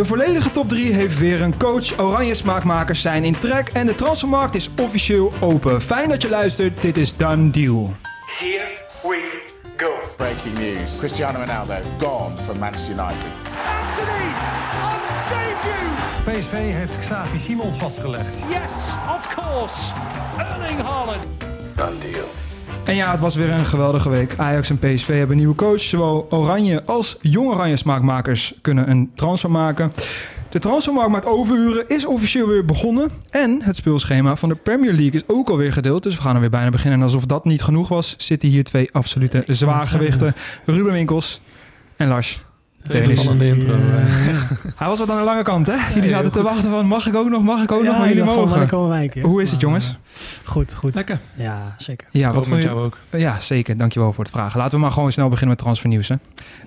De volledige top 3 heeft weer een coach. Oranje smaakmakers zijn in trek en de transfermarkt is officieel open. Fijn dat je luistert. Dit is Done Deal. Here we go. Breaking news. Cristiano Ronaldo gone from Manchester United. Anthony on debut. PSV heeft Xavi Simons vastgelegd. Yes, of course. Erling Haaland. Done Deal. En ja, het was weer een geweldige week. Ajax en PSV hebben een nieuwe coach. Zowel Oranje als Jong Oranje smaakmakers kunnen een transfer maken. De transfermarkt met overuren is officieel weer begonnen. En het speelschema van de Premier League is ook alweer gedeeld. Dus we gaan er weer bijna beginnen. En alsof dat niet genoeg was, zitten hier twee absolute zwaargewichten. Ruben Winkels en Lars. Tegenvallende intro. Hij was wat aan de lange kant, hè? Jullie zaten te wachten van mag ik ook nog, maar jullie mogen. Wijken, hoe is het, jongens? Goed. Lekker? Ja, zeker. Ja, wat vond je? Jou ook. Ja, zeker. Dankjewel voor het vragen. Laten we maar gewoon snel beginnen met transfernieuws, hè?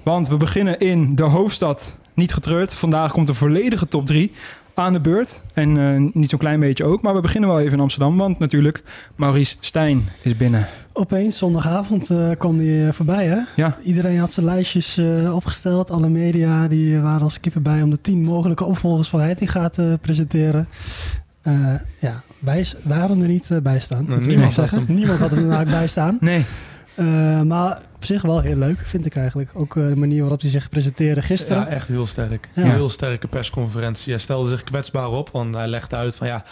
Want we beginnen in de hoofdstad. Niet getreurd. Vandaag komt de volledige top 3 aan de beurt. En niet zo'n klein beetje ook. Maar we beginnen wel even in Amsterdam. Want natuurlijk, Maurice Steijn is binnen. Opeens, zondagavond kwam die voorbij, hè? Ja. Iedereen had zijn lijstjes opgesteld. Alle media die waren als kippen bij om de 10 mogelijke opvolgers van Heitinga te presenteren. Ja, wij hadden er niet bij staan. Nou, niemand had er inderdaad bij staan. Nee. Maar op zich wel heel leuk, vind ik eigenlijk. Ook de manier waarop hij zich presenteerde gisteren. Ja, echt heel sterk. Ja. Een heel sterke persconferentie. Hij stelde zich kwetsbaar op, want hij legde uit van ja...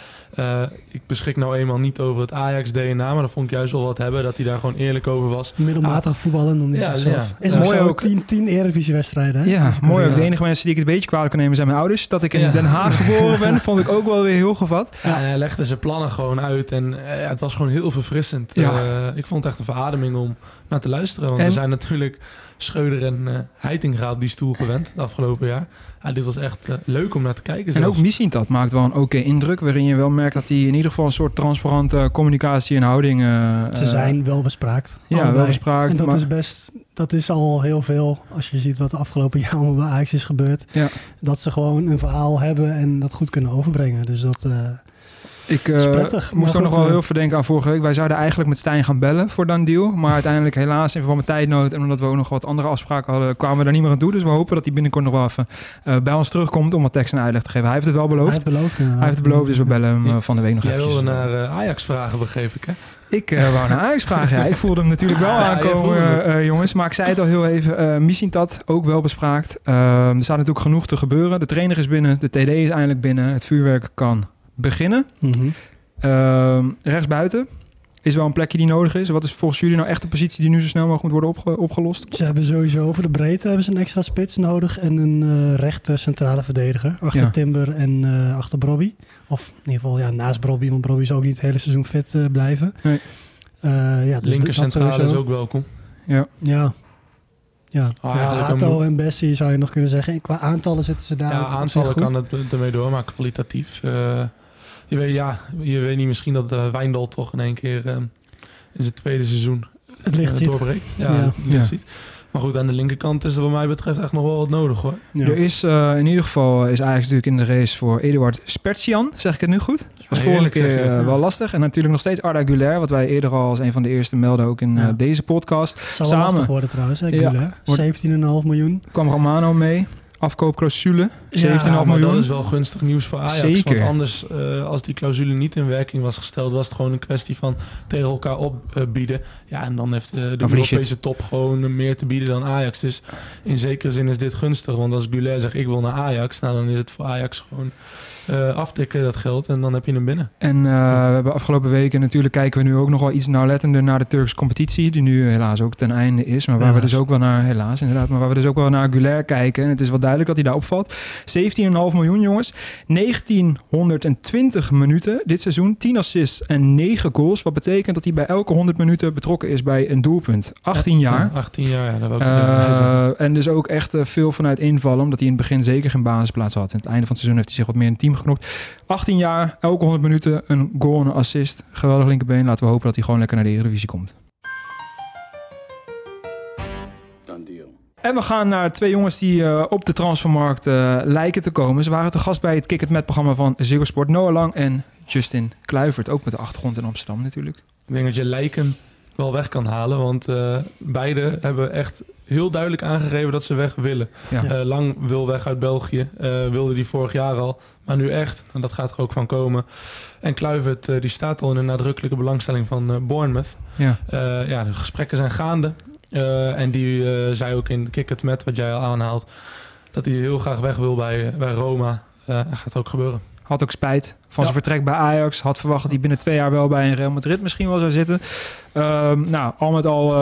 ik beschik nou eenmaal niet over het Ajax-DNA, maar dat vond ik juist wel wat hebben. Dat hij daar gewoon eerlijk over was. Middelmatig voetballen noemde hij zichzelf. Ja. Is mooi ook 10 Eredivisie-wedstrijden. Ja, mooi ook. De enige mensen die ik het een beetje kwalijk kan nemen zijn mijn ouders. Dat ik in Den Haag geboren ben, vond ik ook wel weer heel gevat. Ja, en hij legde zijn plannen gewoon uit en het was gewoon heel verfrissend. Ja. Ik vond het echt een verademing om naar te luisteren. Want we zijn natuurlijk Scheuder en Heitinga op die stoel gewend het afgelopen jaar. Ja, dit was echt leuk om naar te kijken. Zelfs. En ook Missintat maakt wel een oké indruk. Waarin je wel merkt dat hij in ieder geval een soort transparante communicatie en houding... Ze zijn wel bespraakt. Ja, allebei. Wel bespraakt. En dat is best... Dat is al heel veel als je ziet wat de afgelopen jaren bij Ajax is gebeurd. Ja. Dat ze gewoon een verhaal hebben en dat goed kunnen overbrengen. Dus dat... Ik moest ook nog wel heel veel denken aan vorige week. Wij zouden eigenlijk met Steijn gaan bellen voor Done Deal. Maar uiteindelijk helaas in verband met tijdnood... en omdat we ook nog wat andere afspraken hadden... kwamen we daar niet meer aan toe. Dus we hopen dat hij binnenkort nog wel even bij ons terugkomt... om wat tekst en uitleg te geven. Hij heeft het wel beloofd. Hij heeft het beloofd, dus we bellen hem van de week nog even. Jij wilde naar Ajax vragen, begreep ik, hè? Ik wou naar Ajax vragen. Ja. Ik voelde hem natuurlijk wel aankomen, jongens. Maar ik zei het al heel even. Missintat, ook wel bespraakt. Er staat natuurlijk genoeg te gebeuren. De trainer is binnen. De TD is eindelijk binnen. Het vuurwerk kan... beginnen. Mm-hmm. Rechtsbuiten is wel een plekje die nodig is. Wat is volgens jullie nou echt de positie die nu zo snel mogelijk moet worden opgelost? Ze hebben sowieso voor de breedte een extra spits nodig en een rechte centrale verdediger. Achter Timber en achter Brobbey. Of in ieder geval naast Brobbey, want Brobbey is ook niet het hele seizoen fit blijven. Nee. Dus linker centrale is ook welkom. Ja. Hato en Bessie zou je nog kunnen zeggen. Qua aantallen zitten ze daar. Ja, aantallen kan het ermee door, maar kwalitatief. Je weet niet, misschien dat Wijndal toch in één keer in zijn tweede seizoen het licht doorbreekt. Ziet. Maar goed, aan de linkerkant is er wat mij betreft echt nog wel wat nodig, hoor. Ja. Er is in ieder geval is Ajax natuurlijk in de race voor Eduard Spertzian. Zeg ik het nu goed? Dat was vorige keer wel lastig. En natuurlijk nog steeds Arda Güler, wat wij eerder al als een van de eerste melden, ook in deze podcast. Zal wel lastig worden trouwens, hè, Güler. 17,5 miljoen. Kwam Romano mee. Afkoopclausule, 17,5 miljoen. Dat is wel gunstig nieuws voor Ajax. Zeker. Want anders, als die clausule niet in werking was gesteld... was het gewoon een kwestie van tegen elkaar opbieden. En dan heeft de Europese top gewoon meer te bieden dan Ajax. Dus in zekere zin is dit gunstig. Want als Güler zegt, ik wil naar Ajax... dan is het voor Ajax gewoon... aftikken dat geld en dan heb je hem binnen. En we hebben afgelopen weken natuurlijk kijken we nu ook nog wel iets nauwlettender naar de Turkse competitie, die nu helaas ook ten einde is, maar waar we dus ook wel naar, helaas inderdaad, maar waar we dus ook wel naar Güler kijken. En het is wel duidelijk dat hij daar opvalt. 17,5 miljoen, jongens. 1920 minuten dit seizoen, 10 assists en 9 goals. Wat betekent dat hij bij elke 100 minuten betrokken is bij een doelpunt. 18 jaar. 18 jaar, dat wou ik en dus ook echt veel vanuit invallen, omdat hij in het begin zeker geen basisplaats had. In het einde van het seizoen heeft hij zich wat meer in team genokt. 18 jaar, elke 100 minuten een goal en een assist. Geweldig linkerbeen. Laten we hopen dat hij gewoon lekker naar de Eredivisie komt. En we gaan naar twee jongens die op de transfermarkt lijken te komen. Ze waren te gast bij het Kick It Met programma van Ziggo Sport. Noa Lang en Justin Kluivert. Ook met de achtergrond in Amsterdam natuurlijk. Ik denk dat je lijken wel weg kan halen. Want beide hebben echt heel duidelijk aangegeven dat ze weg willen. Ja. Lang wil weg uit België. Wilde die vorig jaar al. Maar nu echt. En dat gaat er ook van komen. En Kluivert die staat al in een nadrukkelijke belangstelling van Bournemouth. Ja. Ja, de gesprekken zijn gaande. En die zei ook in Kick It Met, wat jij al aanhaalt, dat hij heel graag weg wil bij Roma. Dat gaat ook gebeuren. Had ook spijt van zijn vertrek bij Ajax. Had verwacht dat hij binnen 2 jaar wel bij een Real Madrid misschien wel zou zitten. Nou, al met al...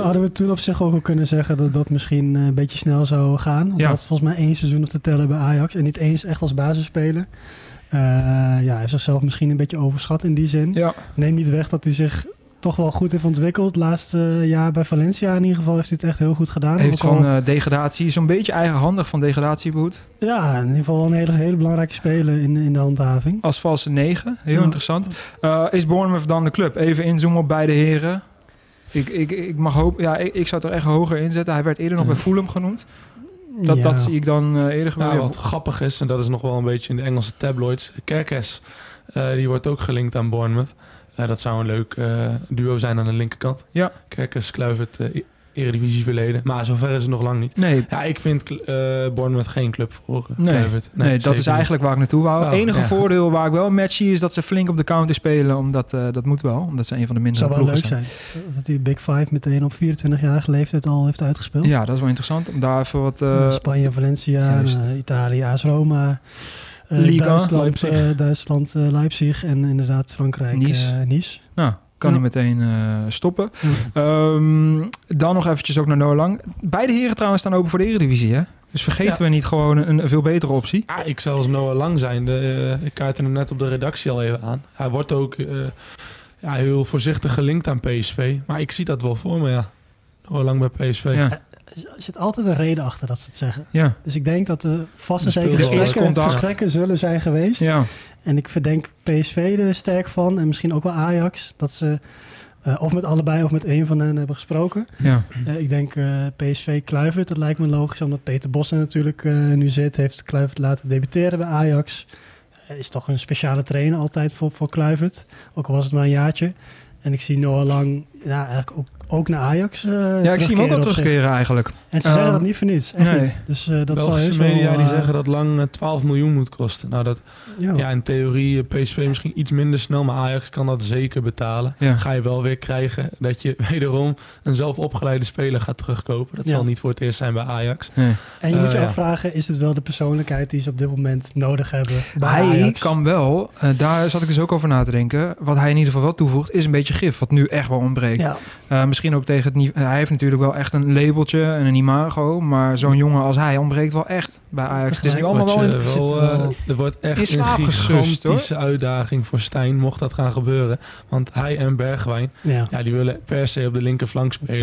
hadden we toen op zich ook al kunnen zeggen dat dat misschien een beetje snel zou gaan. Want hij had volgens mij 1 seizoen op te tellen bij Ajax. En niet eens echt als basisspeler. Ja, hij is zichzelf misschien een beetje overschat in die zin. Ja. Neem niet weg dat hij zich toch wel goed heeft ontwikkeld. Laatste jaar bij Valencia in ieder geval heeft hij het echt heel goed gedaan. Heeft van degradatie, zo'n beetje eigenhandig van degradatie behoed. Ja, in ieder geval wel een hele belangrijke speler in de handhaving. Als valse 9, heel interessant. Is Bournemouth dan de club? Even inzoomen op beide heren. Ik mag hopen, ik zou het er echt hoger inzetten. Hij werd eerder nog bij Fulham genoemd. Dat zie ik dan eerder gebeuren. Ja, wat grappig is, en dat is nog wel een beetje in de Engelse tabloids, Kerkes, die wordt ook gelinkt aan Bournemouth. Dat zou een leuk duo zijn aan de linkerkant. Ja. Kerkers, Kluivert, Eredivisie verleden. Maar zover is het nog lang niet. Nee. Ja, ik vind Bournemouth geen club voor Kluivert. Nee, dat is eigenlijk waar ik naartoe wou. Het enige voordeel waar ik wel een match zie is dat ze flink op de counter spelen. Omdat dat moet wel. Omdat ze een van de mindere ploegen zijn. Zou wel leuk zijn. Dat die Big Five meteen op 24-jarige leeftijd al heeft uitgespeeld. Ja, dat is wel interessant. Om daar even wat... Spanje, Valencia, Italië, AS Roma... Liga, Duitsland, Leipzig en inderdaad Frankrijk, Nice. Nou, kan hij meteen stoppen. Dan nog eventjes ook naar Noa Lang. Beide heren trouwens staan open voor de Eredivisie, hè? Dus vergeten we niet gewoon een veel betere optie? Ah, ik zou als Noa Lang zijn. Ik kaartte hem net op de redactie al even aan. Hij wordt ook heel voorzichtig gelinkt aan PSV. Maar ik zie dat wel voor me, ja. Noa Lang bij PSV. Ja. Er zit altijd een reden achter dat ze het zeggen. Ja. Dus ik denk dat er vast en zeker gesprekken zullen zijn geweest. Ja. En ik verdenk PSV er sterk van. En misschien ook wel Ajax. Dat ze of met allebei of met één van hen hebben gesproken. Ja. Ik denk PSV Kluivert. Dat lijkt me logisch. Omdat Peter Bossen natuurlijk nu zit. Heeft Kluivert laten debuteren bij Ajax. Is toch een speciale trainer altijd voor Kluivert. Ook al was het maar een jaartje. En ik zie Noa Lang eigenlijk ook naar Ajax terugkeren. Ik zie hem ook al terugkeren eigenlijk. En ze zeggen dat niet voor niets. Echt niet. Dus, dat Belgische media die zeggen dat Lang 12 miljoen moet kosten. Nou, dat in theorie PSV misschien iets minder snel, maar Ajax kan dat zeker betalen. Ja. Ga je wel weer krijgen dat je wederom een zelfopgeleide speler gaat terugkopen. Dat zal niet voor het eerst zijn bij Ajax. Nee. En je moet je afvragen, is het wel de persoonlijkheid die ze op dit moment nodig hebben bij Ajax? Kan wel. Daar zat ik dus ook over na te denken. Wat hij in ieder geval wel toevoegt, is een beetje gif, wat nu echt wel ontbreekt. Ja. Misschien ook tegen het niveau. Hij heeft natuurlijk wel echt een labeltje en een imago, maar zo'n jongen als hij ontbreekt wel echt bij Ajax. Het is nu allemaal wel er wordt echt een gigantische uitdaging voor Steijn, mocht dat gaan gebeuren. Want hij en Bergwijn, die willen per se op de linkerflank spelen.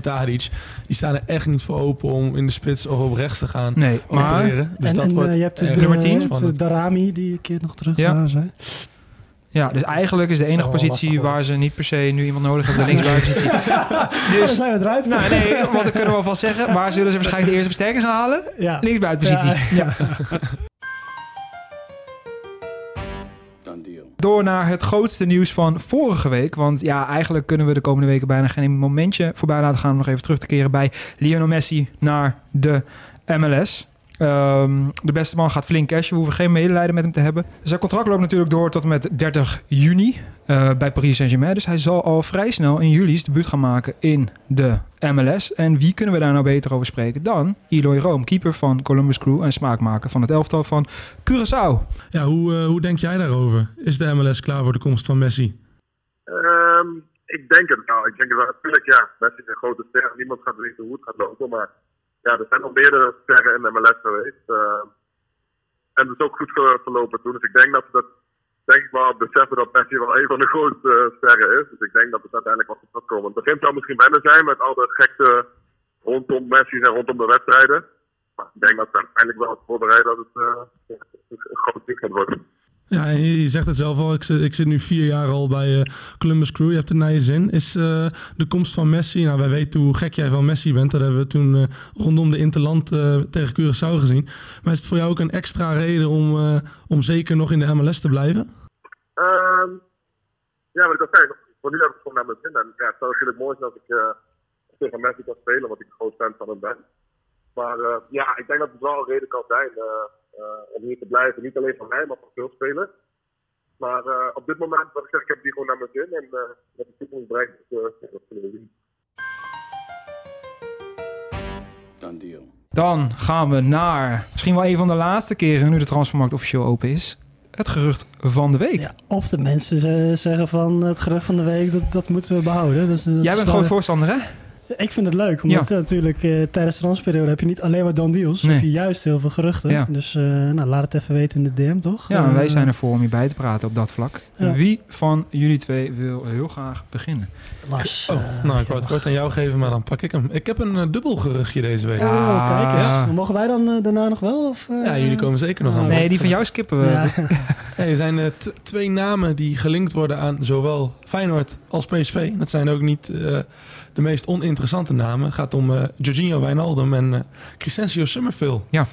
Tadic, die staan er echt niet voor open om in de spits of op rechts te gaan. Nee, maar dus dat wordt je hebt nummer 10. Je hebt Darami die een keer nog terug gaan zijn. Ja, dus eigenlijk is de enige positie waar ze niet per se nu iemand nodig hebben de linksbuitenpositie. Dus zijn we eruit. Nou, nee, want dat kunnen we alvast zeggen. Maar zullen ze waarschijnlijk de eerste versterking gaan halen? Ja. Linksbuitenpositie. Ja. Door naar het grootste nieuws van vorige week. Want eigenlijk kunnen we de komende weken bijna geen momentje voorbij laten gaan om nog even terug te keren bij Lionel Messi naar de MLS. De beste man gaat flink cashen. We hoeven geen medelijden met hem te hebben. Zijn contract loopt natuurlijk door tot en met 30 juni bij Paris Saint-Germain. Dus hij zal al vrij snel in juli zijn debuut gaan maken in de MLS. En wie kunnen we daar nou beter over spreken dan Eloy Room, keeper van Columbus Crew en smaakmaker van het elftal van Curaçao. Ja, hoe denk jij daarover? Is de MLS klaar voor de komst van Messi? Ik denk het wel. Natuurlijk, Messi is een grote ster. Niemand gaat weten hoe het gaat lopen, maar... Ja, er zijn al meerdere sterren in de MLS geweest. En het is ook goed verlopen toen. Dus ik denk dat ze wel beseffen dat Messi wel een van de grootste sterren is. Dus ik denk dat het uiteindelijk wel goed gaat komen. Het begint zou misschien wennen zijn met al de gekte rondom Messi en rondom de wedstrijden. Maar ik denk dat ze uiteindelijk wel voorbereiden dat het een groot ding gaat worden. Ja, en je zegt het zelf al. Ik zit nu 4 jaar al bij Columbus Crew. Je hebt het naar je zin. Is de komst van Messi... Nou, wij weten hoe gek jij van Messi bent. Dat hebben we toen rondom de Interland tegen Curaçao gezien. Maar is het voor jou ook een extra reden om zeker nog in de MLS te blijven? Ja, wat ik al zei. Voor nu heb ik gewoon naar mijn zin. En ja, het zou natuurlijk mooi zijn als ik tegen Messi kan spelen, want ik een groot fan van hem ben. Maar ja, ik denk dat het wel een reden kan zijn om hier te blijven. Niet alleen van mij, maar van veel spelers. Maar op dit moment, wat ik zeg, ik heb die gewoon naar mijn zin. En met de toekomst bereikt, dat kunnen we zien. Dan deal. Dan gaan we naar misschien wel een van de laatste keren nu de transfermarkt officieel open is. Het gerucht van de week. Ja, of de mensen zeggen van het gerucht van de week, dat moeten we behouden. Dat jij bent een groot voorstander, hè? Ik vind het leuk, omdat natuurlijk tijdens de transperiode heb je niet alleen maar done deals. Nee. Heb je juist heel veel geruchten. Ja. Dus nou, laat het even weten in de DM, toch? Ja, wij zijn ervoor om je bij te praten op dat vlak. Ja. Wie van jullie twee wil heel graag beginnen? Lars. Nou, ik wou het kort aan jou geven, maar dan pak ik hem. Ik heb een dubbel geruchtje deze week. Oh, kijk eens. Ja. Mogen wij dan daarna nog wel? Of, ja, jullie komen zeker nog aan. Nee, die van jou skippen we. Ja. Er zijn twee namen die gelinkt worden aan zowel Feyenoord als PSV. Dat zijn ook niet de meest oninteressante namen. Het gaat om Jorginho Wijnaldum en Crescencio Summerfield. Ja.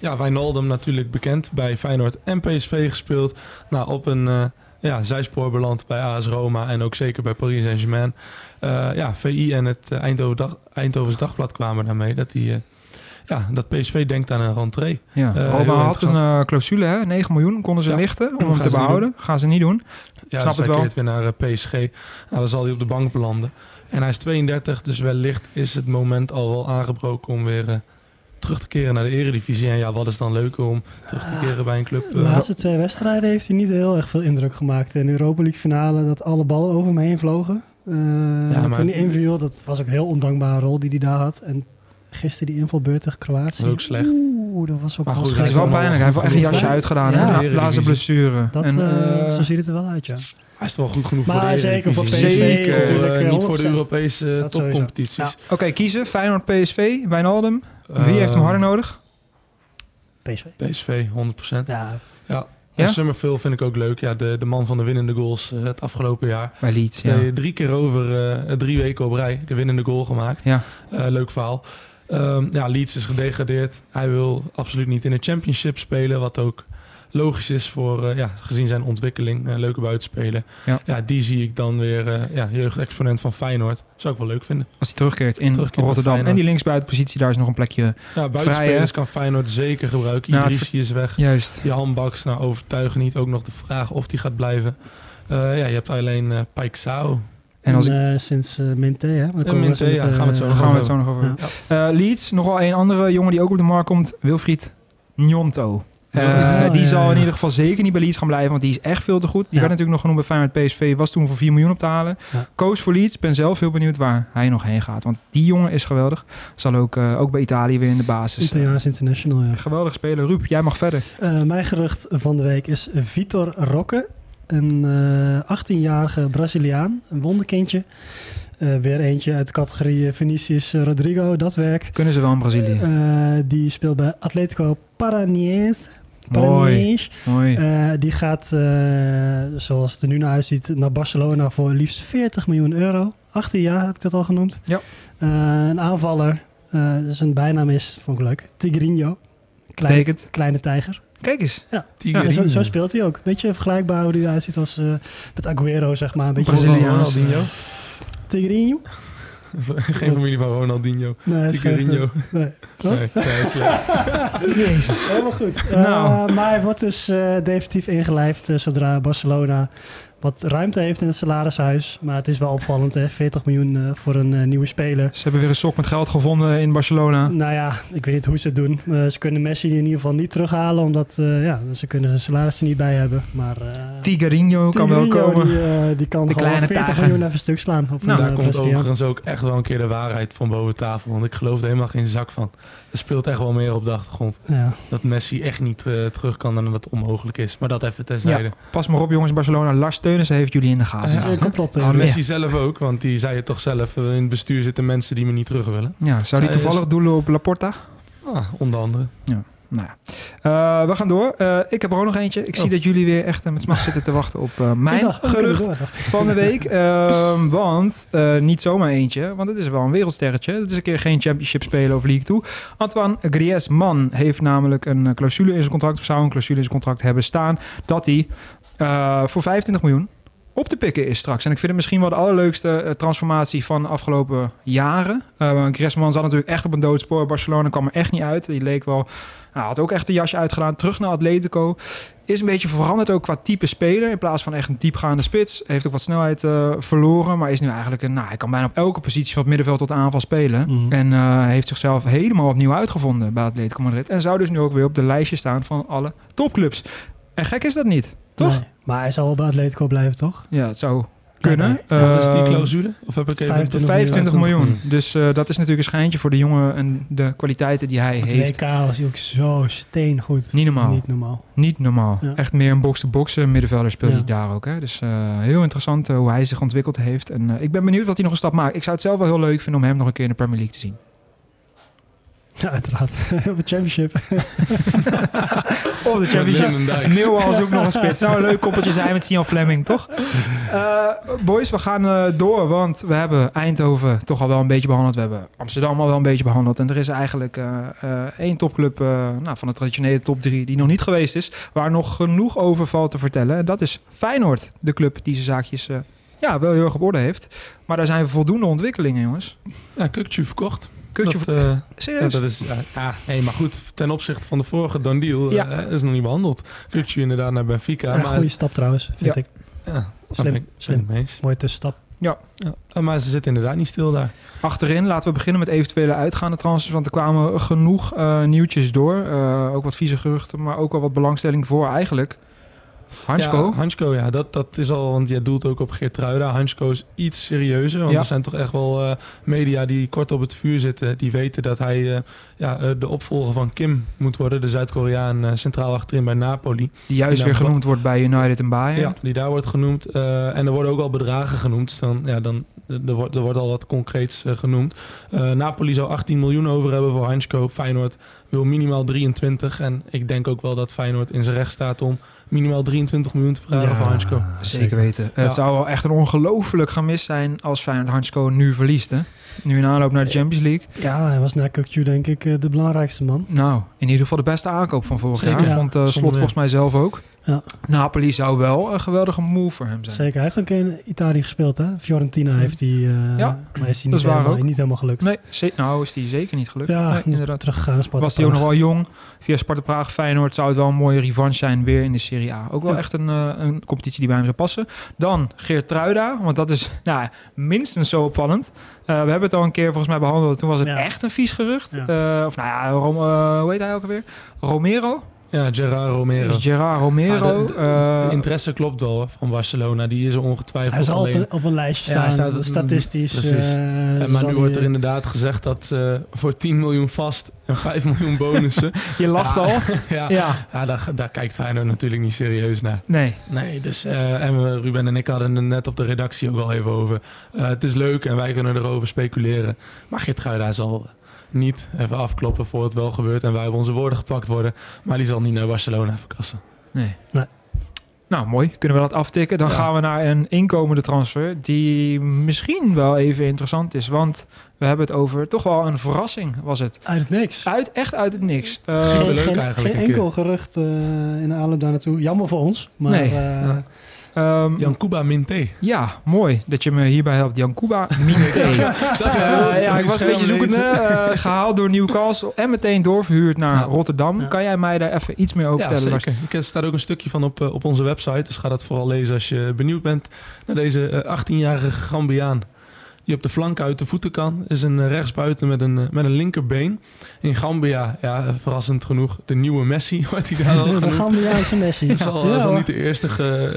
Ja, Wijnaldum natuurlijk bekend, bij Feyenoord en PSV gespeeld. Nou, op een zijspoor beland bij AS Roma en ook zeker bij Paris Saint-Germain. VI en het Eindhovens Dagblad kwamen daarmee dat hij... dat PSV denkt aan een rentree. Ja. Roma had een clausule, hè? 9 miljoen konden ze lichten om hem te behouden. Gaan ze niet doen. Ja, snap dus het wel. Hij keert weer naar PSG. Nou, dan zal hij op de bank belanden. En hij is 32, dus wellicht is het moment al wel aangebroken om weer terug te keren naar de Eredivisie. En ja, wat is dan leuker om terug te keren bij een club? De laatste 2 wedstrijden heeft hij niet heel erg veel indruk gemaakt. In de Europa League finale dat alle ballen over hem heen vlogen. Maar toen hij inviel, dat was ook een heel ondankbare rol die hij daar had. En gisteren die invalbeurt tegen Kroatië. Dat was ook slecht. Dat was ook maar goed, het is wel pijnlijk. Hij heeft wel echt een jasje uitgedaan. Ja. Blazen blessure. Zo ziet het er wel uit, ja. Hij is toch wel goed genoeg maar voor de Eredivisie. Maar zeker voor PSV. Zeker. Niet voor de Europese topcompetities. Ja. Oké, kiezen. Feyenoord, PSV, Wijnaldum. Wie heeft hem harder nodig? PSV, 100%. Ja. Ja? Summerfield vind ik ook leuk. Ja, de man van de winnende goals het afgelopen jaar. Bij Leeds, ja. 3 keer over 3 weken op rij de winnende goal gemaakt. Ja. Leuk verhaal. Leeds is gedegradeerd. Hij wil absoluut niet in de Championship spelen. Wat ook logisch is voor, gezien zijn ontwikkeling. Leuke buitenspeler. Ja, die zie ik dan weer jeugdexponent van Feyenoord. Zou ik wel leuk vinden. Als hij terugkeert in Rotterdam. En die linksbuitenpositie, daar is nog een plekje buitenspelers kan Feyenoord zeker gebruiken. Idrissi is weg. Juist. Die handbaks overtuigen niet. Ook nog de vraag of die gaat blijven. Je hebt alleen Paixão. En sinds Min Tee, hè? Min Tee, gaan we het zo nog over. Ja. Leeds, nogal een andere jongen die ook op de markt komt. Wilfried Nyonto. Die zal in ieder geval zeker niet bij Leeds gaan blijven, want die is echt veel te goed. Die werd natuurlijk nog genoemd bij Feyenoord PSV. Was toen voor 4 miljoen op te halen. Ja. Koos voor Leeds. Ben zelf heel benieuwd waar hij nog heen gaat. Want die jongen is geweldig. Zal ook bij Italië weer in de basis. Italiaans international, ja. Geweldig speler. Ruud, jij mag verder. Mijn gerucht van de week is Vitor Roque. Een 18-jarige Braziliaan, een wonderkindje. Weer eentje uit de categorie Vinicius Rodrigo, dat werk. Kunnen ze wel in Brazilië. Die speelt bij Atlético Paranaense. Mooi. Die gaat, zoals het er nu naar uitziet, naar Barcelona voor liefst 40 miljoen euro. 18 jaar heb ik dat al genoemd. Ja. Een aanvaller, zijn bijnaam is, vond ik leuk, Tigrinho. Kleine tijger. Kijk eens. Ja, zo speelt hij ook. Een beetje vergelijkbaar hoe hij eruit ziet als met Agüero, zeg maar. Een beetje Braziliaans. Tigrinho. Geen familie van Ronaldinho. Nee, Tigrinho. Nee, slecht. Jezus. Helemaal goed. Maar hij wordt dus definitief ingelijfd zodra Barcelona wat ruimte heeft in het salarishuis. Maar het is wel opvallend, hè? 40 miljoen voor een nieuwe speler. Ze hebben weer een sok met geld gevonden in Barcelona. Nou ja, ik weet niet hoe ze het doen. Ze kunnen Messi in ieder geval niet terughalen, omdat ze kunnen zijn salaris er niet bij hebben. Maar Tigrinho kan wel komen. Die kan de gewoon 40 miljoen even stuk slaan. Op daar komt overigens ook echt wel een keer de waarheid van boven tafel. Want ik geloof er helemaal geen zak van. Er speelt echt wel meer op de achtergrond. Ja. Dat Messi echt niet terug kan dan dat onmogelijk is. Maar dat even terzijde. Ja, pas maar op jongens, Barcelona. Lars Steijn heeft jullie in de gaten. Messi zelf ook, want die zei het toch zelf. In het bestuur zitten mensen die me niet terug willen. Ja, zou die toevallig doelen op Laporta? Onder andere. Ja. Nou ja. We gaan door. Ik heb er ook nog eentje. Ik zie dat jullie weer echt met smacht zitten te wachten op mijn gerucht van de week. Want niet zomaar eentje, want het is wel een wereldsterretje. Het is een keer geen Championship spelen of League Two. Antoine Griezmann heeft namelijk een clausule in zijn contract, of zou een clausule in zijn contract hebben staan, dat hij voor 25 miljoen op te pikken is straks. En ik vind het misschien wel de allerleukste transformatie van de afgelopen jaren. Griezmann zat natuurlijk echt op een doodspoor. Barcelona kwam er echt niet uit. Die leek wel... Nou, had ook echt de jasje uitgedaan. Terug naar Atletico. Is een beetje veranderd ook qua type speler. In plaats van echt een diepgaande spits. Heeft ook wat snelheid verloren. Maar is nu eigenlijk... hij kan bijna op elke positie van het middenveld tot aanval spelen. Mm-hmm. En heeft zichzelf helemaal opnieuw uitgevonden bij Atletico Madrid. En zou dus nu ook weer op de lijstje staan van alle topclubs. En gek is dat niet, toch? Nee, maar hij zou wel bij Atletico blijven, toch? Ja, het zou... kunnen. Ja, dat is die clausule? Of heb ik even 25 miljoen. Dus dat is natuurlijk een schijntje voor de jongen en de kwaliteiten die hij heeft. WK was hij ook zo steengoed. Niet normaal. Ja. Echt meer een box-to-box middenvelder speelde hij daar ook. Hè. Dus heel interessant hoe hij zich ontwikkeld heeft. En ik ben benieuwd wat hij nog een stap maakt. Ik zou het zelf wel heel leuk vinden om hem nog een keer in de Premier League te zien. Ja, uiteraard. Op de Championship. Op de Championship. Neelwals ook nog een spits. Zou een leuk koppeltje zijn met Sian Fleming, toch? Boys, we gaan door. Want we hebben Eindhoven toch al wel een beetje behandeld. We hebben Amsterdam al wel een beetje behandeld. En er is eigenlijk één topclub van de traditionele top 3 die nog niet geweest is. Waar nog genoeg over valt te vertellen. En dat is Feyenoord. De club die zijn zaakjes wel heel erg op orde heeft. Maar daar zijn voldoende ontwikkelingen, jongens. Ja, Kukcu verkocht. Maar goed, ten opzichte van de vorige done deal is nog niet behandeld. Kukcu inderdaad naar Benfica. Ja, een goede stap trouwens, vind ik. Ja, slim. Mooie tussenstap. Ja, maar ze zitten inderdaad niet stil daar. Achterin laten we beginnen met eventuele uitgaande transfers, want er kwamen genoeg nieuwtjes door. Ook wat vieze geruchten, maar ook wel wat belangstelling voor eigenlijk. Hancko, ja, dat is al, want jij doelt ook op Geertruida. Hancko is iets serieuzer, want er zijn toch echt wel media die kort op het vuur zitten. Die weten dat hij de opvolger van Kim moet worden, de Zuid-Koreaan centraal achterin bij Napoli. Die juist weer genoemd wordt bij United en Bayern. Ja, die daar wordt genoemd. En er worden ook al bedragen genoemd, dus dan wordt al wat concreets genoemd. Napoli zou 18 miljoen over hebben voor Hancko. Feyenoord wil minimaal 23 en ik denk ook wel dat Feyenoord in zijn recht staat om minimaal 23 miljoen te vragen voor Hancko. Zeker weten. Ja. Het zou wel echt een ongelooflijk gemis zijn als Feyenoord Hancko nu verliest. Hè? Nu in aanloop naar de Champions League. Ja, hij was na Kukcu denk ik de belangrijkste man. Nou, in ieder geval de beste aankoop van vorig jaar. Vond Slot volgens mij zelf ook. Ja. Napoli zou wel een geweldige move voor hem zijn. Zeker, hij heeft ook een keer in Italië gespeeld. Hè? Fiorentina heeft hij, maar is hij niet helemaal gelukt. Nee, is hij zeker niet gelukt. Ja, nee, inderdaad. Teruggegaan Sparta. Was hij ook nog wel jong. Via Sparta Praag, Feyenoord zou het wel een mooie revanche zijn weer in de Serie A. Ook wel echt een competitie die bij hem zou passen. Dan Geertruida, want dat is minstens zo opvallend. We hebben het al een keer volgens mij behandeld. Toen was het echt een vies gerucht. Ja. Hoe heet hij ook alweer? Romero? Ja, Gerard Romero. De interesse klopt wel van Barcelona. Die is er ongetwijfeld. Hij zal op een lijstje staan, staat statistisch. Precies. Maar nu wordt er inderdaad gezegd dat ze voor 10 miljoen vast en 5 miljoen bonussen... Je lacht al. Daar kijkt Feyenoord natuurlijk niet serieus naar. Nee, dus Ruben en ik hadden het net op de redactie ook al even over. Het is leuk en wij kunnen erover speculeren. Maar Geertruida zal... niet even afkloppen voor het wel gebeurt en wij hebben onze woorden gepakt worden. Maar die zal niet naar Barcelona verkassen. Nee. Nou, mooi. Kunnen we dat aftikken? Dan gaan we naar een inkomende transfer die misschien wel even interessant is. Want we hebben het over toch wel een verrassing, was het. Uit het niks. Echt uit het niks. Superleuk eigenlijk. Geen enkel gerucht in de aanloop daar naartoe. Jammer voor ons. Maar, Jan Kuba Min Tee. Ja, mooi dat je me hierbij helpt. Jan Kuba Min Tee. Ik was een beetje zoekende. Gehaald door Newcastle en meteen doorverhuurd naar Rotterdam. Ja. Kan jij mij daar even iets meer over vertellen? Ja, zeker. Er staat ook een stukje van op onze website. Dus ga dat vooral lezen als je benieuwd bent naar deze 18-jarige Gambiaan. Die op de flank uit de voeten kan. Is een rechtsbuiten met een linkerbeen. In Gambia, verrassend genoeg, de nieuwe Messi. Wordt hij daar al genoemd. De Gambiaanse Messi. Het zal niet de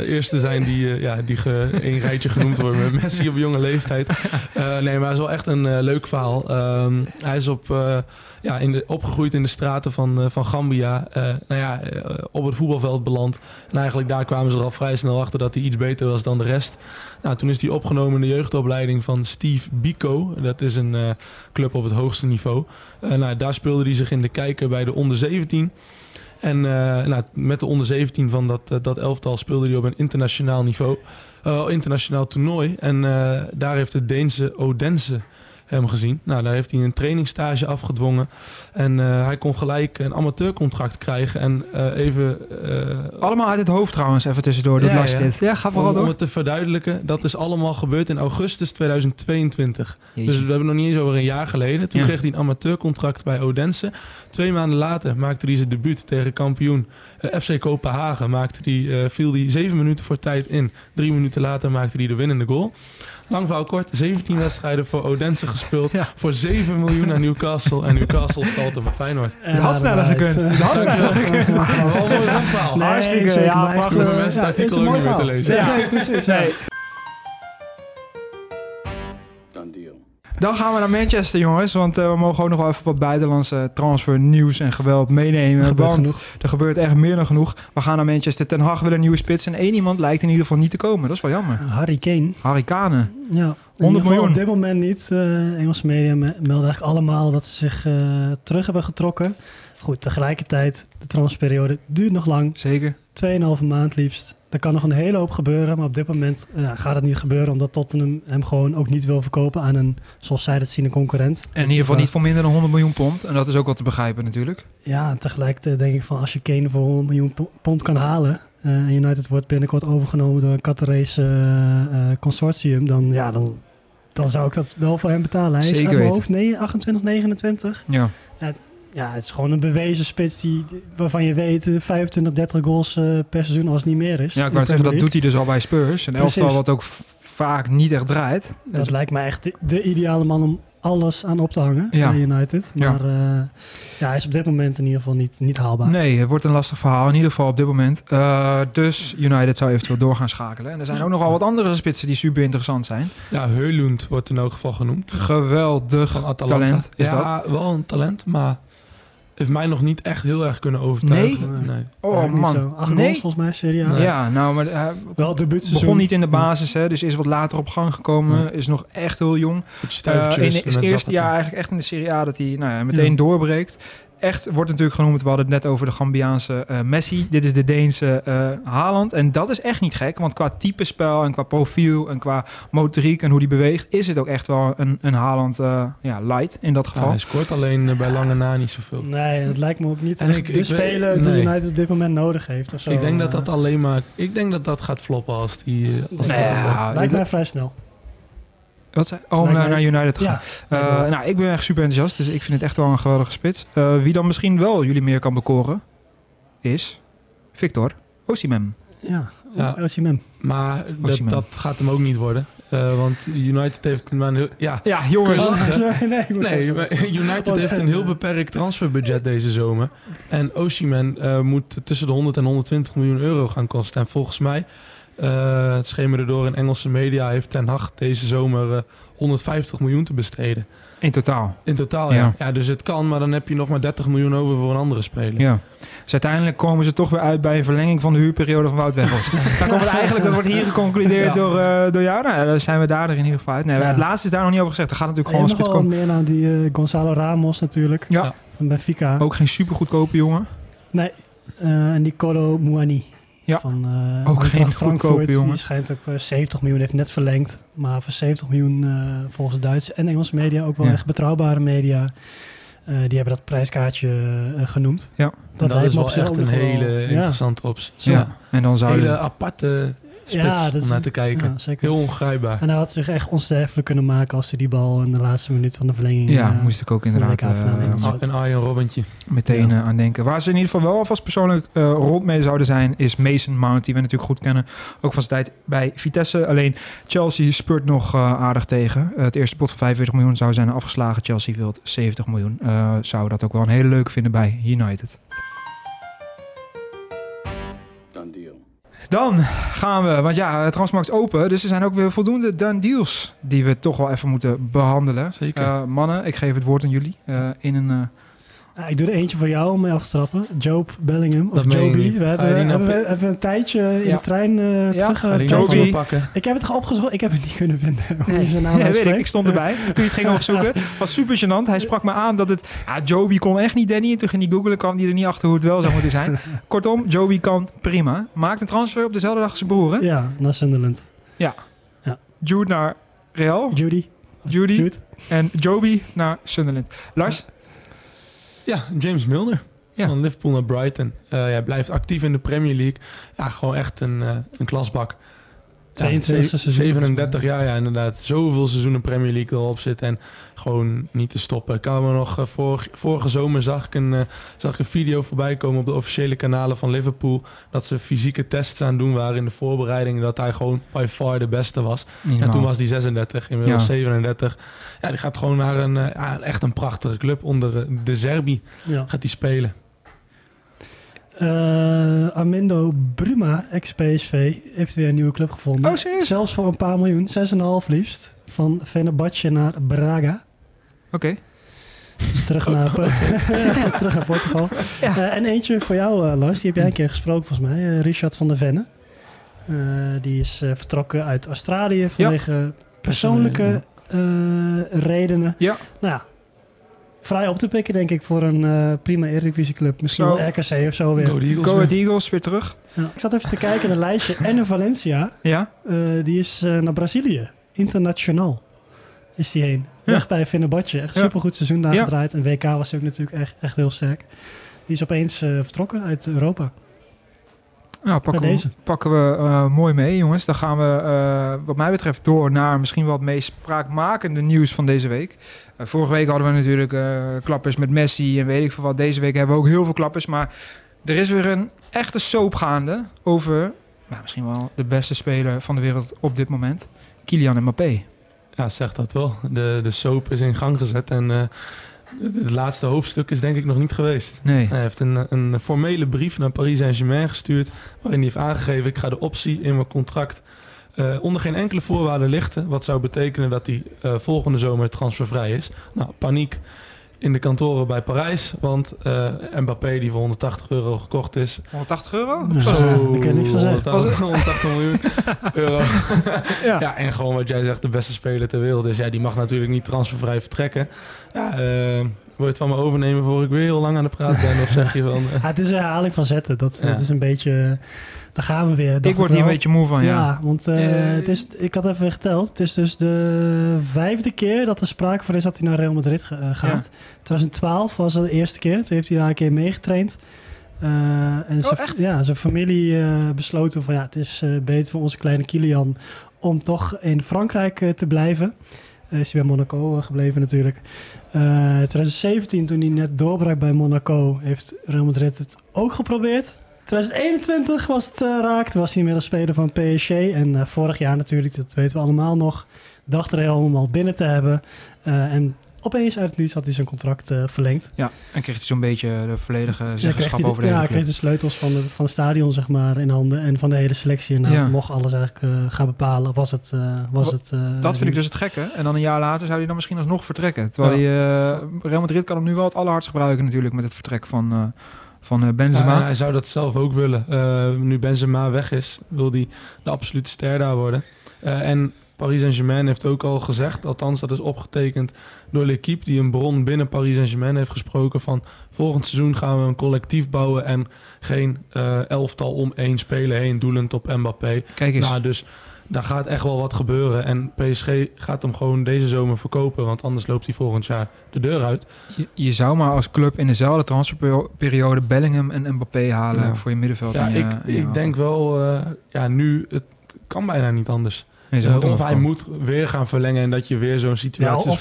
eerste zijn die een rijtje genoemd wordt met Messi op jonge leeftijd. Maar het is wel echt een leuk verhaal. Hij is opgegroeid in de straten van Gambia. Op het voetbalveld beland. En eigenlijk daar kwamen ze er al vrij snel achter dat hij iets beter was dan de rest. Nou, toen is hij opgenomen in de jeugdopleiding van Steve Biko. Dat is een club op het hoogste niveau. Daar speelde hij zich in de kijker bij de onder 17. En met de onder 17 van dat elftal speelde hij op een internationaal toernooi. En daar heeft de Deense Odense... hem gezien. Nou, daar heeft hij een trainingsstage afgedwongen. En hij kon gelijk een amateurcontract krijgen. En even... allemaal uit het hoofd trouwens, even tussendoor. Dat las dit. Ja, ga vooral door. Om het te verduidelijken, dat is allemaal gebeurd in augustus 2022. Jeetje. Dus we hebben nog niet eens over een jaar geleden. Toen kreeg hij een amateurcontract bij Odense. 2 maanden later maakte hij zijn debuut tegen kampioen FC Kopenhagen. Viel hij 7 minuten voor tijd in. 3 minuten later maakte hij de winnende goal. Lang verhaal kort, 17 wedstrijden voor Odense gespeeld. Ja. Voor 7 miljoen naar Newcastle. En Newcastle stalt hem bij Feyenoord. Dat had sneller gekund. Maar wel een mooi rondverhaal. Hartstikke. Maar vragen we mensen het artikel ook niet meer te lezen. Ja, precies. Nee. Dan gaan we naar Manchester, jongens. Want we mogen ook nog wel even wat buitenlandse transfernieuws en geweld meenemen. Er gebeurt echt meer dan genoeg. We gaan naar Manchester. Ten Hag wil een nieuwe spits. En 1 iemand lijkt in ieder geval niet te komen. Dat is wel jammer. Harry Kane. Harry Kane. Ja. 100 miljoen. Op dit moment niet. Engelse media melden eigenlijk allemaal dat ze zich terug hebben getrokken. Goed, tegelijkertijd, de transferperiode duurt nog lang. Zeker. 2,5 maand liefst. Er kan nog een hele hoop gebeuren, maar op dit moment gaat het niet gebeuren, omdat Tottenham hem gewoon ook niet wil verkopen aan een, zoals zij dat zien, een concurrent. En in ieder geval niet voor minder dan 100 miljoen pond. En dat is ook wel te begrijpen natuurlijk. Ja, en tegelijkertijd denk ik van, als je Kane voor 100 miljoen pond kan halen, en United wordt binnenkort overgenomen door een Qatarese consortium, dan zou ik dat wel voor hem betalen. Hij is uit mijn hoofd 28, 29. Ja. Ja, het is gewoon een bewezen spits waarvan je weet 25, 30 goals per seizoen als het niet meer is. Ja, ik wou zeggen, dat doet hij dus al bij Spurs. Een elftal wat ook vaak niet echt draait. Dat lijkt mij echt de ideale man om alles aan op te hangen bij United. Maar hij is op dit moment in ieder geval niet haalbaar. Nee, het wordt een lastig verhaal in ieder geval op dit moment. Dus United zou eventueel door gaan schakelen. En er zijn ook nogal wat andere spitsen die super interessant zijn. Ja, Højlund wordt in elk geval genoemd. Geweldig talent is dat. Ja, wel een talent, maar... heeft mij nog niet echt heel erg kunnen overtuigen. Nee. Oh man. 8 goals volgens mij, Serie A. Nee. Ja, nou, maar wel debuutseizoen. Begon niet in de basis, hè, dus is wat later op gang gekomen. Ja. Is nog echt heel jong. Is het eerste jaar eigenlijk echt in de Serie A dat hij meteen doorbreekt. Echt wordt natuurlijk genoemd, we hadden het net over de Gambiaanse Messi. Dit is de Deense Haaland. En dat is echt niet gek, want qua type spel en qua profiel en qua motoriek en hoe die beweegt, is het ook echt wel een Haaland light in dat geval. Ja, hij scoort alleen bij lange na niet zoveel. Nee, het lijkt me ook niet en de speler die United op dit moment nodig heeft. Of zo. Ik denk dat dat alleen maar... Ik denk dat dat gaat floppen als die... lijkt mij vrij snel. Wat zei? Oh, naar United gaan. Ja. Ik ben echt super enthousiast, dus ik vind het echt wel een geweldige spits. Wie dan misschien wel jullie meer kan bekoren, is Victor Osimhen. Ja, Osimhen. Maar dat gaat hem ook niet worden. Want United heeft een heel... Ja, jongens. United heeft een heel beperkt transferbudget deze zomer. En Osimhen moet tussen de 100 en 120 miljoen euro gaan kosten. En volgens mij... het schemerde door in Engelse media, heeft Ten Hag deze zomer 150 miljoen te besteden. In totaal, ja. Ja, dus het kan, maar dan heb je nog maar 30 miljoen over voor een andere speler. Ja. Dus uiteindelijk komen ze toch weer uit bij een verlenging van de huurperiode van Wout Weghorst. Dat wordt hier geconcludeerd door jou. Nou, dan zijn we daar in ieder geval uit. Nee, het laatste is daar nog niet over gezegd. Er gaat natuurlijk gewoon een spits komen. Meer naar die Gonzalo Ramos natuurlijk. Ja. Van Benfica. Ook geen supergoedkope jongen. Nee. En die Kolo Muani. Ja, van, ook geen goedkope jongen. Die schijnt ook 70 miljoen, heeft net verlengd. Maar voor 70 miljoen volgens Duitse en Engelse media, ook wel echt betrouwbare media. Die hebben dat prijskaartje genoemd. Ja. Dat is wel echt een hele interessante optie. Ja. En dan zou hele aparte spits om naar te kijken. Ja, heel ongrijpbaar. En hij had zich echt onsterfelijk kunnen maken als hij die bal in de laatste minuut van de verlenging... Ja, moest ik ook inderdaad een Arjen Robbentje meteen aan denken. Waar ze in ieder geval wel alvast persoonlijk rond mee zouden zijn, is Mason Mount, die we natuurlijk goed kennen. Ook van zijn tijd bij Vitesse. Alleen Chelsea speurt nog aardig tegen. Het eerste pot van 45 miljoen zou zijn afgeslagen. Chelsea wil 70 miljoen. Zou dat ook wel een hele leuke vinden bij United. Dan gaan we, want de transfermarkt is open. Dus er zijn ook weer voldoende done deals die we toch wel even moeten behandelen. Zeker. Mannen, ik geef het woord aan jullie. Ik doe er eentje voor jou om mee af te trappen. Jobe Bellingham, of Joby. We hebben een tijdje in de trein terug. Joby. Ik heb het opgezocht. Ik heb het niet kunnen vinden. Ik stond erbij toen je het ging opzoeken. Was super gênant. Hij sprak me aan dat het... Joby kon echt niet, Danny. En toen ging hij googlen, kwam hij er niet achter hoe het wel zou moeten zijn. Kortom, Joby kan prima. Maakt een transfer op dezelfde dag als zijn broer, hè? Ja, naar Sunderland. Ja. Jude naar Real. Judy. Judy. Jude. En Jobe naar Sunderland. Lars? Ja, James Milner. Ja. Van Liverpool naar Brighton. Hij blijft actief in de Premier League. Ja, gewoon echt een klasbak. 32 seizoenen. 37 jaar, ja, inderdaad. Zoveel seizoenen Premier League erop zitten en gewoon niet te stoppen. Ik had me nog vorige zomer zag ik een video voorbij komen op de officiële kanalen van Liverpool. Dat ze fysieke tests aan het doen waren in de voorbereiding. Dat hij gewoon by far de beste was. Ja. En toen was hij 36, inmiddels 37. Ja, die gaat gewoon naar echt een prachtige club onder de Zerbi. Ja. Gaat hij spelen. Armindo Bruma, ex-PSV, heeft weer een nieuwe club gevonden. Oh, serieus? Zelfs voor een paar miljoen, 6,5 liefst. Van Fenerbahce naar Braga. Oké. Okay. Dus terug naar Portugal. Ja. En eentje voor jou, Lars, die heb jij een keer gesproken volgens mij. Richard van der Venne. Die is vertrokken uit Australië vanwege persoonlijke redenen. Ja. Nou ja. Vrij op te pikken, denk ik, voor een prima Eredivisieclub. Misschien wel RKC of zo weer. Go Ahead Eagles weer terug. Ja. Ik zat even te kijken naar een lijstje. En een Valencia, die is naar Brazilië. Internationaal is die heen. Weg bij Fenerbahce. Echt supergoed seizoen daar gedraaid. En WK was ook natuurlijk echt heel sterk. Die is opeens vertrokken uit Europa. Nou, pakken we mooi mee, jongens. Dan gaan we wat mij betreft door naar misschien wel het meest spraakmakende nieuws van deze week. Vorige week hadden we natuurlijk klappers met Messi en weet ik veel wat. Deze week hebben we ook heel veel klappers. Maar er is weer een echte soap gaande over misschien wel de beste speler van de wereld op dit moment. Kylian Mbappé. Ja, zeg dat wel. De soap is in gang gezet en... Het laatste hoofdstuk is denk ik nog niet geweest. Nee. Hij heeft een formele brief naar Paris Saint-Germain gestuurd, waarin hij heeft aangegeven: ik ga de optie in mijn contract onder geen enkele voorwaarde lichten. Wat zou betekenen dat hij volgende zomer transfervrij is. Nou, paniek in de kantoren bij Parijs, want Mbappé die voor €180 gekocht is. €180? Ja. Zo, ik ken niks van zeggen. 180 miljoen euro. Ja, en gewoon wat jij zegt, de beste speler ter wereld. Dus ja, die mag natuurlijk niet transfervrij vertrekken. Ja, wil je het van me overnemen voor ik weer heel lang aan de praat ben? Of zeg je van... het is een herhaling van zetten. Dat is een beetje... Daar gaan we weer. Ik word hier een beetje moe van, ja. Want ik had even geteld. Het is dus de 5e keer dat er sprake van is dat hij naar Real Madrid gaat. Ja. 2012 was dat de eerste keer. Toen heeft hij daar een keer meegetraind. Zijn familie besloten van... het is beter voor onze kleine Kylian om toch in Frankrijk te blijven. Is hij bij Monaco gebleven natuurlijk. 2017, toen hij net doorbrak bij Monaco, heeft Real Madrid het ook geprobeerd. 2021 was het raak. Toen was hij inmiddels speler van PSG. En vorig jaar natuurlijk, dat weten we allemaal nog, dacht Real om hem al binnen te hebben. En opeens uit het niets had hij zijn contract verlengd. Ja, en kreeg hij zo'n beetje de volledige zeggenschap over de hele club. Kreeg de sleutels van het stadion zeg maar in handen en van de hele selectie. En mocht alles eigenlijk gaan bepalen. Dat vind ik dus het gekke. En dan een jaar later zou hij dan misschien alsnog vertrekken. Terwijl Real Madrid kan hem nu wel het allerhardst gebruiken natuurlijk met het vertrek van Benzema. Ja, hij zou dat zelf ook willen. Nu Benzema weg is, wil hij de absolute ster daar worden. En Paris Saint-Germain heeft ook al gezegd, althans dat is opgetekend door L'Équipe, die een bron binnen Paris Saint-Germain heeft gesproken van volgend seizoen gaan we een collectief bouwen en geen elftal om één speler heen, doelend op Mbappé. Kijk eens. Nou, dus daar gaat echt wel wat gebeuren en PSG gaat hem gewoon deze zomer verkopen, want anders loopt hij volgend jaar de deur uit. Je zou maar als club in dezelfde transferperiode Bellingham en Mbappé halen voor je middenveld. Ja, ik denk wel, nu, het kan bijna niet anders. Of hij moet weer gaan verlengen en dat je weer zo'n situatie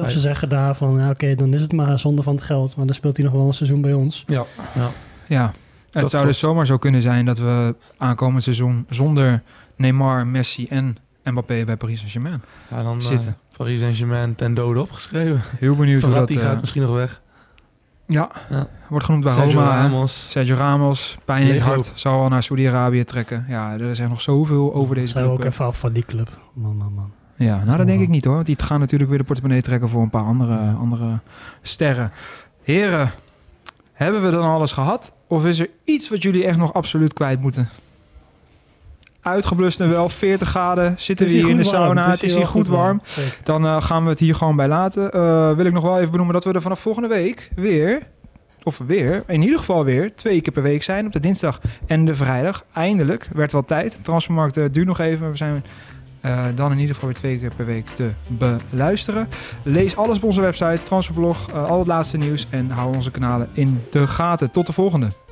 of ze zeggen daarvan, dan is het maar zonde van het geld. Maar dan speelt hij nog wel een seizoen bij ons. Het zou dus zomaar zo kunnen zijn dat we aankomend seizoen zonder Neymar, Messi en Mbappé bij Paris Saint-Germain zitten. Paris Saint-Germain ten dode opgeschreven. Heel benieuwd hoe dat... Die gaat misschien nog weg. Ja, wordt genoemd bij Roma. Sergio Ramos, pijn in het hart, zou al naar Saudi-Arabië trekken. Ja, er is echt nog zoveel over deze club. Zijn ook even af van die club. Man. Ja, dat denk ik niet hoor. Want die gaan natuurlijk weer de portemonnee trekken voor een paar andere sterren. Heren, hebben we dan alles gehad? Of is er iets wat jullie echt nog absoluut kwijt moeten? Uitgeblust en wel, 40 graden, zitten we hier in de sauna, het is hier goed warm. Dan gaan we het hier gewoon bij laten. Wil ik nog wel even benoemen dat we er vanaf volgende week in ieder geval weer, 2 keer per week zijn. Op de dinsdag en de vrijdag. Eindelijk, werd wel tijd. Transfermarkt duurt nog even, maar we zijn Dan in ieder geval weer 2 keer per week te beluisteren. Lees alles op onze website, Transferblog, al het laatste nieuws en hou onze kanalen in de gaten. Tot de volgende!